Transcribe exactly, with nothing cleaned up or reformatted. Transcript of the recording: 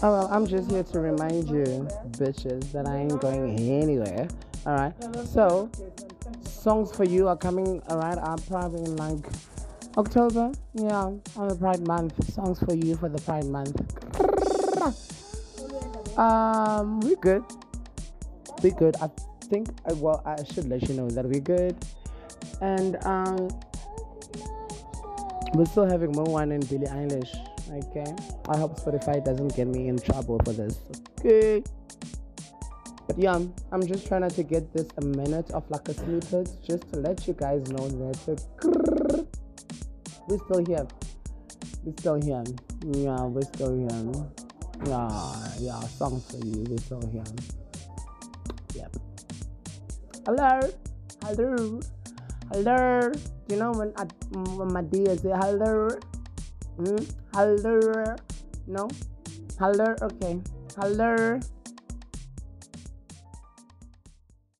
Oh, well, I'm just here to remind you, bitches, that I ain't going anywhere. All right. So, songs for you are coming, all right, are probably in like October. Yeah, on the Pride Month. Songs for you for the Pride Month. um, we're good. We're good. I think, well, I should let you know that we're good. And um, we're still having more wine and Billie Eilish. Okay, I hope Spotify doesn't get me in trouble for this. Okay, but yeah, I'm just trying to get this a minute of like a snippet just to let you guys know that we're still here. We're still here. Yeah, we're still here. Yeah, yeah, songs for you. We're still here. Yep. Hello, hello, hello. You know when, I, when my dear say hello. Mm, hello, no, hello, okay, hello.